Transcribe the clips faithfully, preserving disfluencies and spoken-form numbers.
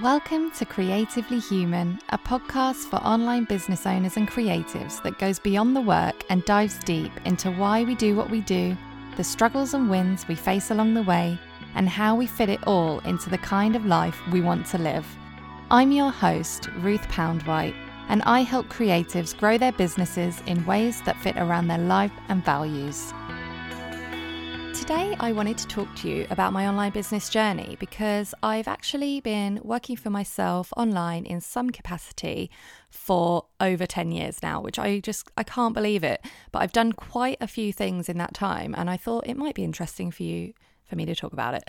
Welcome to Creatively Human, a podcast for online business owners and creatives that goes beyond the work and dives deep into why we do what we do, the struggles and wins we face along the way, and how we fit it all into the kind of life we want to live. I'm your host, Ruth Poundwhite, and I help creatives grow their businesses in ways that fit around their life and values. Today I wanted to talk to you about my online business journey because I've actually been working for myself online in some capacity for over ten years now, which I just, I can't believe it, but I've done quite a few things in that time and I thought it might be interesting for you, for me to talk about it.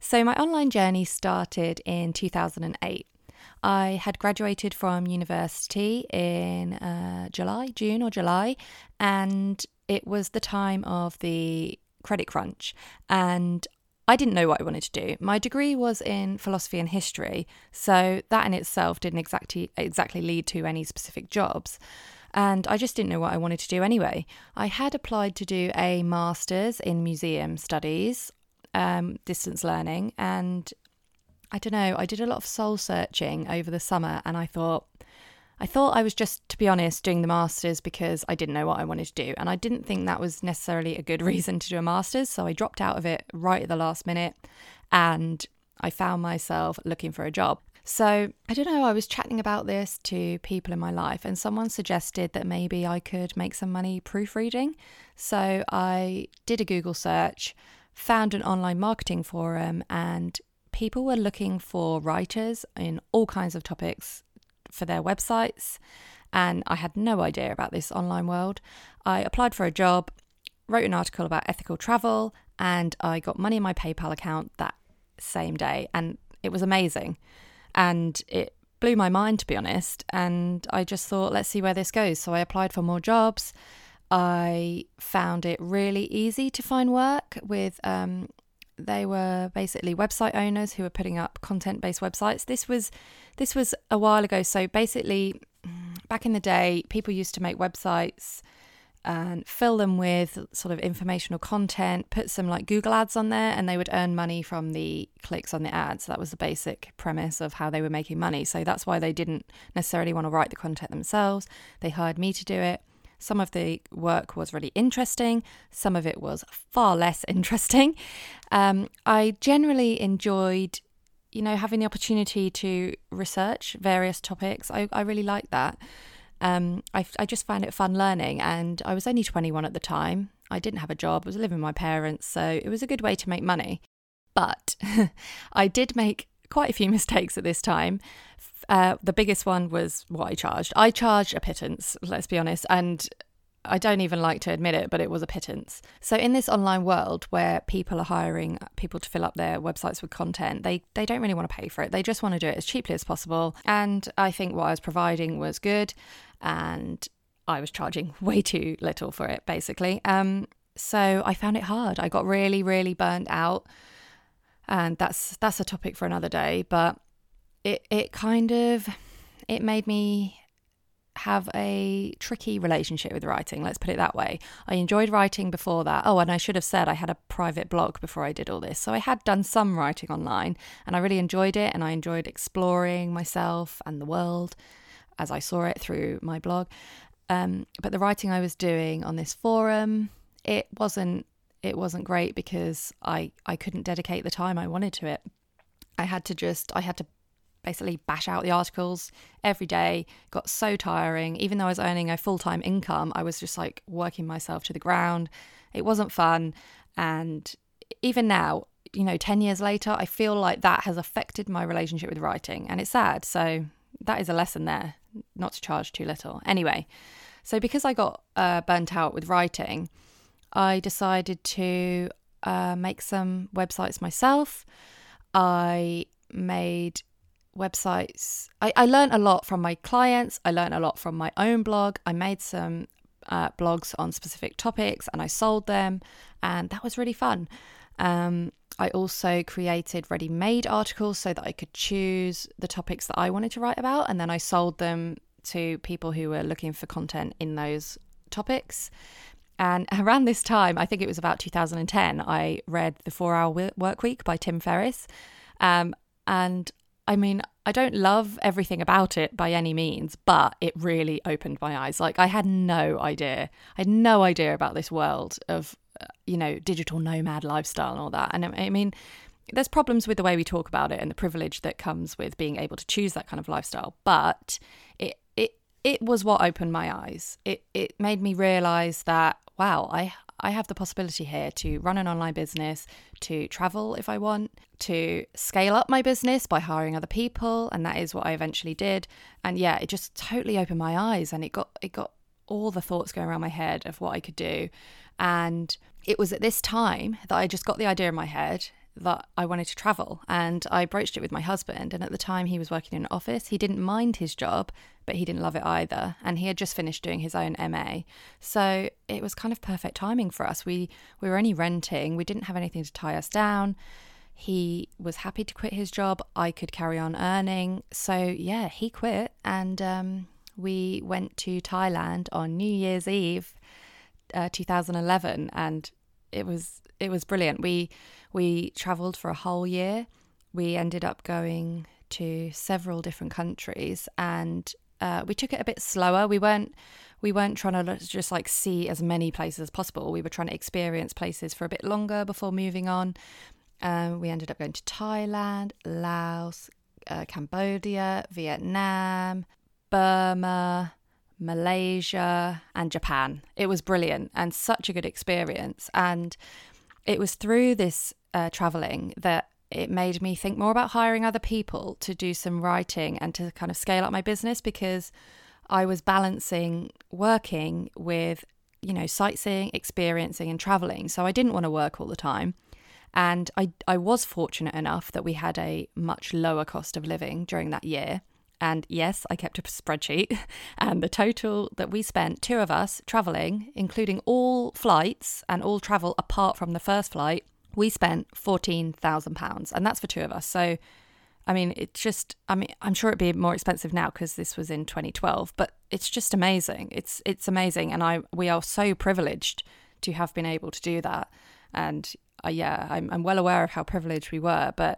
So my online journey started in two thousand eight. I had graduated from university in uh, July, June or July, and it was the time of the credit crunch and I didn't know what I wanted to do. My degree was in philosophy and history, so that in itself didn't exactly exactly lead to any specific jobs, and I just didn't know what I wanted to do anyway. I had applied to do a master's in museum studies, um, distance learning, and I don't know, I did a lot of soul searching over the summer and I thought I thought I was just, to be honest, doing the master's because I didn't know what I wanted to do. And I didn't think that was necessarily a good reason to do a master's. So I dropped out of it right at the last minute and I found myself looking for a job. So I don't know, I was chatting about this to people in my life and someone suggested that maybe I could make some money proofreading. So I did a Google search, found an online marketing forum, and people were looking for writers in all kinds of topics for their websites, and I had no idea about this online world. I applied for a job, wrote an article about ethical travel, and I got money in my PayPal account that same day, and it was amazing and it blew my mind, to be honest, and I just thought, let's see where this goes. So I applied for more jobs. I found it really easy to find work with um they were basically website owners who were putting up content-based websites. This was this was a while ago. So basically, back in the day, people used to make websites and fill them with sort of informational content, put some like Google ads on there, and they would earn money from the clicks on the ads. That was the basic premise of how they were making money. So that's why they didn't necessarily want to write the content themselves. They hired me to do it. Some of the work was really interesting. Some of it was far less interesting. Um, I generally enjoyed, you know, having the opportunity to research various topics. I, I really liked that. Um, I, I just found it fun learning, and I was only twenty-one at the time. I didn't have a job. I was living with my parents, so it was a good way to make money. But I did make quite a few mistakes at this time. Uh, the biggest one was what I charged. I charged a pittance, let's be honest, and I don't even like to admit it, but it was a pittance. So in this online world where people are hiring people to fill up their websites with content, they, they don't really want to pay for it. They just want to do it as cheaply as possible. And I think what I was providing was good, and I was charging way too little for it, basically. Um, so I found it hard. I got really, really burnt out. And that's that's a topic for another day, but It, it kind of, it made me have a tricky relationship with writing, let's put it that way. I enjoyed writing before that. Oh, and I should have said I had a private blog before I did all this. So I had done some writing online and I really enjoyed it, and I enjoyed exploring myself and the world as I saw it through my blog. Um, but the writing I was doing on this forum, it wasn't, it wasn't great because I, I couldn't dedicate the time I wanted to it. I had to just, I had to basically bash out the articles every day. Got so tiring. Even though I was earning a full-time income, I was just like working myself to the ground. It wasn't fun. And even now, you know, ten years later, I feel like that has affected my relationship with writing, and it's sad. So that is a lesson there, not to charge too little. Anyway, so because I got uh, burnt out with writing, I decided to uh, make some websites myself. I made websites. I, I learned a lot from my clients. I learned a lot from my own blog. I made some uh, blogs on specific topics and I sold them, and that was really fun. Um, I also created ready-made articles so that I could choose the topics that I wanted to write about, and then I sold them to people who were looking for content in those topics. And around this time, I think it was about two thousand ten, I read The four-Hour Workweek by Tim Ferriss. Um, and I mean, I don't love everything about it by any means, but it really opened my eyes. Like, I had no idea. I had no idea about this world of, you know, digital nomad lifestyle and all that. And I mean, there's problems with the way we talk about it and the privilege that comes with being able to choose that kind of lifestyle. But it it it was what opened my eyes. It it made me realise that, wow, I I have the possibility here to run an online business, to travel if I want, to scale up my business by hiring other people. And that is what I eventually did. And yeah, it just totally opened my eyes, and it got it got all the thoughts going around my head of what I could do. And it was at this time that I just got the idea in my head that I wanted to travel, and I broached it with my husband. And at the time he was working in an office. He didn't mind his job, but he didn't love it either, and he had just finished doing his own M A, so it was kind of perfect timing for us. We we were only renting, we didn't have anything to tie us down. He was happy to quit his job, I could carry on earning. So yeah, he quit, and um, we went to Thailand on New Year's Eve uh, two thousand eleven, and it was It was brilliant. We we travelled for a whole year. We ended up going to several different countries, and uh, we took it a bit slower. We weren't we weren't trying to just like see as many places as possible. We were trying to experience places for a bit longer before moving on. Um, we ended up going to Thailand, Laos, uh, Cambodia, Vietnam, Burma, Malaysia, and Japan. It was brilliant and such a good experience. And it was through this uh, traveling that it made me think more about hiring other people to do some writing and to kind of scale up my business, because I was balancing working with, you know, sightseeing, experiencing and traveling. So I didn't want to work all the time. And I, I was fortunate enough that we had a much lower cost of living during that year. And yes, I kept a spreadsheet, and the total that we spent, two of us traveling, including all flights and all travel apart from the first flight, we spent fourteen thousand pounds, and that's for two of us. So, I mean, it's just, I mean, I'm sure it'd be more expensive now because this was in twenty twelve, but it's just amazing. It's, it's amazing. And I, we are so privileged to have been able to do that. And uh, yeah, I'm, I'm well aware of how privileged we were, but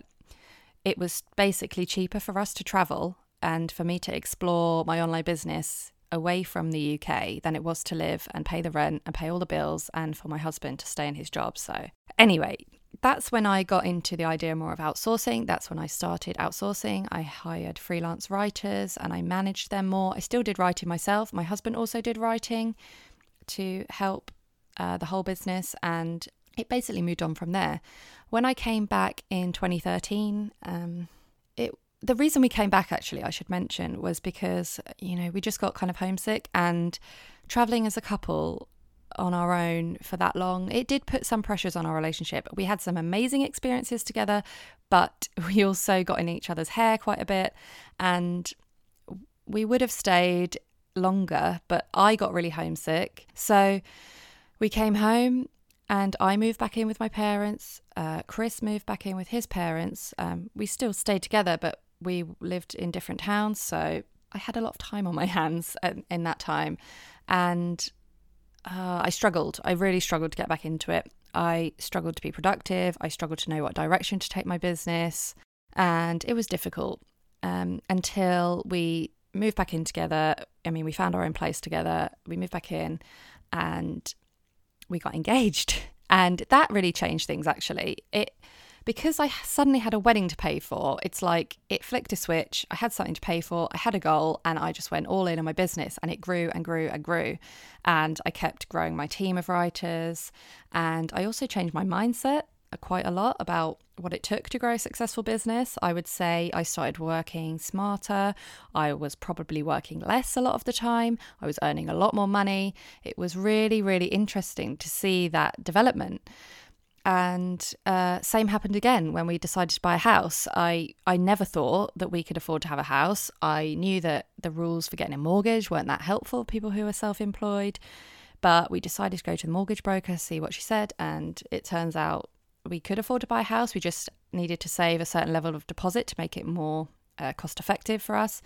it was basically cheaper for us to travel and for me to explore my online business away from the U K than it was to live and pay the rent and pay all the bills and for my husband to stay in his job. So anyway, that's when I got into the idea more of outsourcing. That's when I started outsourcing. I hired freelance writers and I managed them more. I still did writing myself. My husband also did writing to help uh, the whole business, and it basically moved on from there. When I came back in twenty thirteen, um, it The reason we came back, actually, I should mention, was because, you know, we just got kind of homesick, and traveling as a couple on our own for that long, it did put some pressures on our relationship. We had some amazing experiences together, but we also got in each other's hair quite a bit, and we would have stayed longer, but I got really homesick. So we came home, and I moved back in with my parents. Uh, Chris moved back in with his parents. Um, we still stayed together, but we lived in different towns, so I had a lot of time on my hands in, in that time, and uh, I struggled. I really struggled to get back into it. I struggled to be productive. I struggled to know what direction to take my business, and it was difficult um, until we moved back in together. I mean, we found our own place together. We moved back in, and we got engaged, and that really changed things, actually. It Because I suddenly had a wedding to pay for, it's like it flicked a switch. I had something to pay for, I had a goal, and I just went all in on my business, and it grew and grew and grew. And I kept growing my team of writers, and I also changed my mindset quite a lot about what it took to grow a successful business. I would say I started working smarter. I was probably working less a lot of the time. I was earning a lot more money. It was really, really interesting to see that development. And uh, same happened again when we decided to buy a house. I, I never thought that we could afford to have a house. I knew that the rules for getting a mortgage weren't that helpful, people who are self-employed. But we decided to go to the mortgage broker, see what she said. And it turns out we could afford to buy a house. We just needed to save a certain level of deposit to make it more uh, cost effective for us.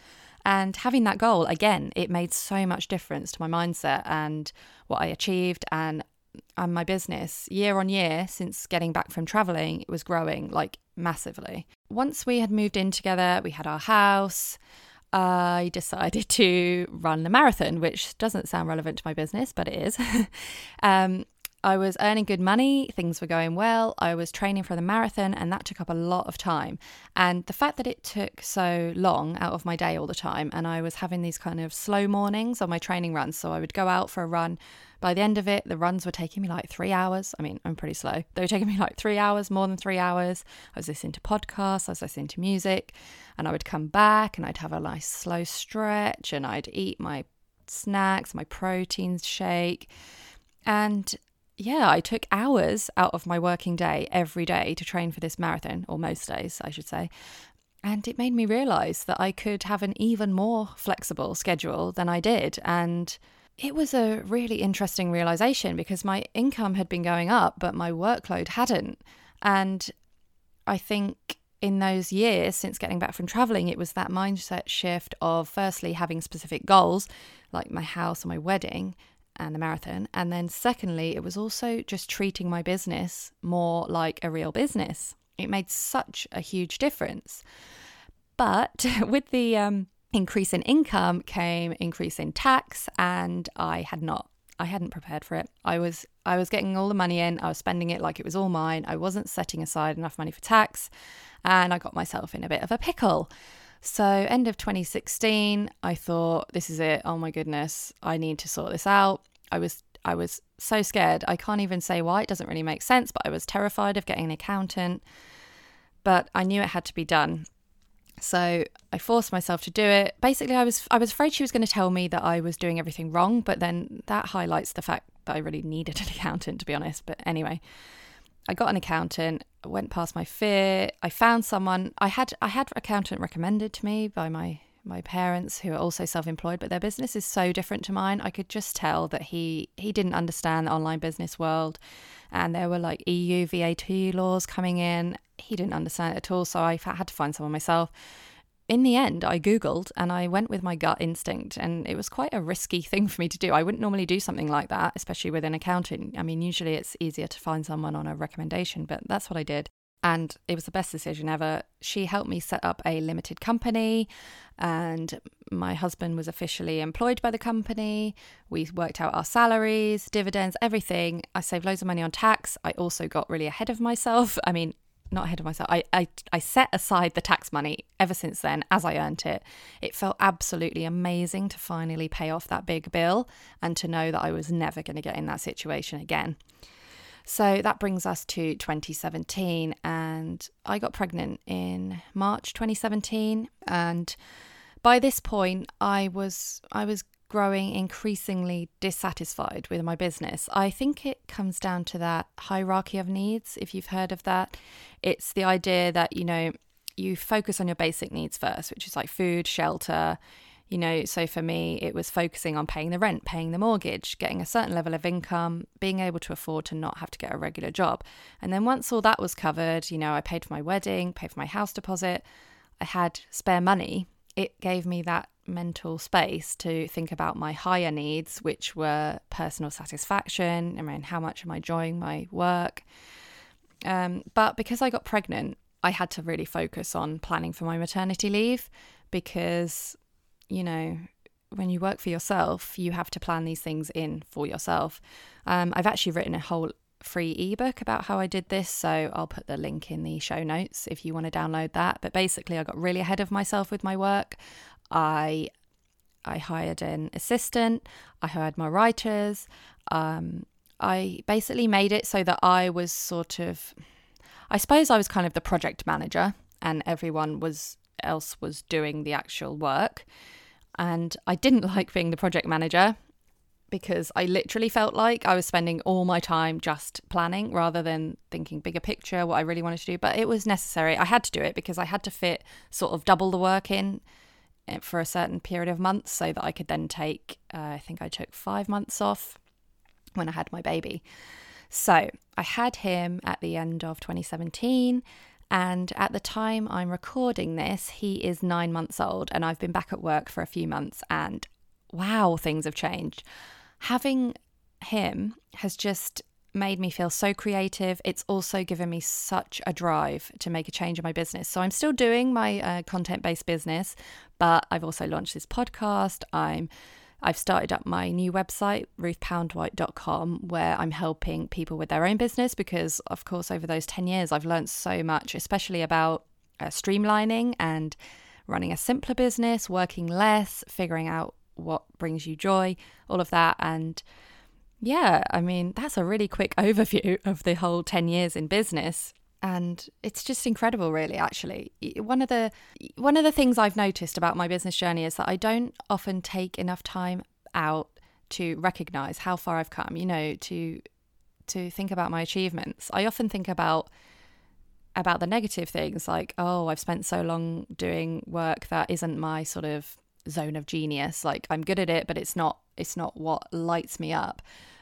And having that goal, again, it made so much difference to my mindset and what I achieved. And and my business, year on year, since getting back from traveling, it was growing like massively. Once we had moved in together, we had our house, I decided to run a marathon, which doesn't sound relevant to my business, but it is. um, I was earning good money, things were going well, I was training for the marathon, and that took up a lot of time. And the fact that it took so long out of my day all the time, and I was having these kind of slow mornings on my training runs, so I would go out for a run. By the end of it, the runs were taking me like three hours. I mean, I'm pretty slow. They were taking me like three hours, more than three hours. I was listening to podcasts, I was listening to music, and I would come back and I'd have a nice slow stretch and I'd eat my snacks, my protein shake, and yeah, I took hours out of my working day every day to train for this marathon, or most days, I should say. And it made me realise that I could have an even more flexible schedule than I did. And it was a really interesting realisation because my income had been going up, but my workload hadn't. And I think in those years since getting back from travelling, it was that mindset shift of firstly having specific goals, like my house and my wedding, and the marathon, and then secondly it was also just treating my business more like a real business. It made such a huge difference. But with the um, increase in income came increase in tax, and I had not I hadn't prepared for it. I was I was getting all the money in, I was spending it like it was all mine, I wasn't setting aside enough money for tax, and I got myself in a bit of a pickle. So end of twenty sixteen, I thought, this is it. Oh my goodness, I need to sort this out. I was I was so scared. I can't even say why. It doesn't really make sense, but I was terrified of getting an accountant. But I knew it had to be done. So I forced myself to do it. Basically, I was I was afraid she was going to tell me that I was doing everything wrong, but then that highlights the fact that I really needed an accountant, to be honest. But anyway, I got an accountant, went past my fear. I found someone. I had I had an accountant recommended to me by my, my parents, who are also self-employed, but their business is so different to mine. I could just tell that he, he didn't understand the online business world, and there were like E U V A T laws coming in. He didn't understand it at all, so I had to find someone myself. In the end, I Googled and I went with my gut instinct, and it was quite a risky thing for me to do. I wouldn't normally do something like that, especially with an accountant. I mean, usually it's easier to find someone on a recommendation, but that's what I did. And it was the best decision ever. She helped me set up a limited company, and my husband was officially employed by the company. We worked out our salaries, dividends, everything. I saved loads of money on tax. I also got really ahead of myself. I mean, not ahead of myself. I, I I set aside the tax money ever since then as I earned it. It felt absolutely amazing to finally pay off that big bill and to know that I was never going to get in that situation again. So that brings us to twenty seventeen, and I got pregnant in March twenty seventeen, and by this point I was I was growing increasingly dissatisfied with my business. I think it comes down to that hierarchy of needs, if you've heard of that. It's the idea that, you know, you focus on your basic needs first, which is like food, shelter, you know. So for me, it was focusing on paying the rent, paying the mortgage, getting a certain level of income, being able to afford to not have to get a regular job. And then once all that was covered, you know, I paid for my wedding, paid for my house deposit, I had spare money. It gave me that mental space to think about my higher needs, which were personal satisfaction. I mean, how much am I enjoying my work? Um, but because I got pregnant, I had to really focus on planning for my maternity leave, because, you know, when you work for yourself, you have to plan these things in for yourself. Um, I've actually written a whole free ebook about how I did this, so I'll put the link in the show notes if you want to download that. But basically, I got really ahead of myself with my work. I I hired an assistant, I hired my writers, um, I basically made it so that I was sort of, I suppose I was kind of the project manager, and everyone was else was doing the actual work. And I didn't like being the project manager, because I literally felt like I was spending all my time just planning rather than thinking bigger picture, what I really wanted to do. But it was necessary. I had to do it because I had to fit sort of double the work in for a certain period of months, so that I could then take, uh, I think I took five months off when I had my baby. So I had him at the end of twenty seventeen. And at the time I'm recording this, he is nine months old, and I've been back at work for a few months, and wow, things have changed. Having him has just made me feel so creative. It's also given me such a drive to make a change in my business. So I'm still doing my uh, content-based business, but I've also launched this podcast. I'm I've started up my new website, ruth poundwhite dot com, where I'm helping people with their own business because, of course, over those ten years, I've learned so much, especially about uh, streamlining and running a simpler business, working less, figuring out what brings you joy, all of that. And yeah, I mean, that's a really quick overview of the whole ten years in business. And it's just incredible, really, actually. One of the one of the things I've noticed about my business journey is that I don't often take enough time out to recognize how far I've come, you know, to to think about my achievements. I often think about about the negative things like, oh, I've spent so long doing work that isn't my sort of zone of genius. Like, I'm good at it, but it's not it's not what lights me up.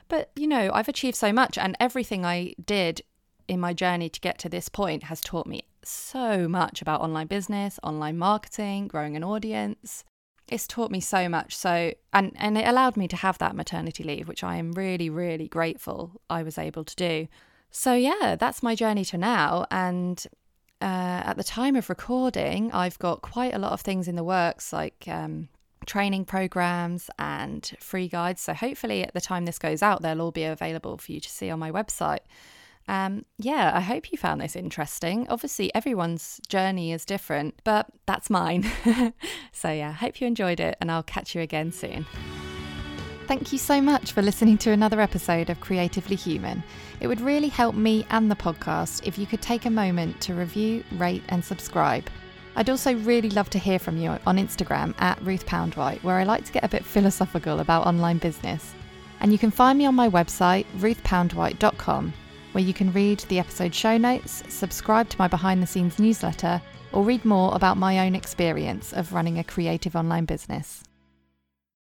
But, you know, I've achieved so much, and everything I did in my journey to get to this point has taught me so much about online business, online marketing, growing an audience. It's taught me so much. So, and, and it allowed me to have that maternity leave, which I am really, really grateful I was able to do. So yeah, that's my journey to now. And uh, at the time of recording, I've got quite a lot of things in the works, like um, training programs and free guides. So hopefully at the time this goes out, they'll all be available for you to see on my website. Um, yeah, I hope you found this interesting. Obviously, everyone's journey is different, but that's mine. So yeah, hope you enjoyed it, and I'll catch you again soon. Thank you so much for listening to another episode of Creatively Human. It would really help me and the podcast if you could take a moment to review, rate, and subscribe. I'd also really love to hear from you on Instagram at Ruth Poundwhite, where I like to get a bit philosophical about online business. And you can find me on my website, ruth poundwhite dot com. Where you can read the episode show notes, subscribe to my behind-the-scenes newsletter, or read more about my own experience of running a creative online business.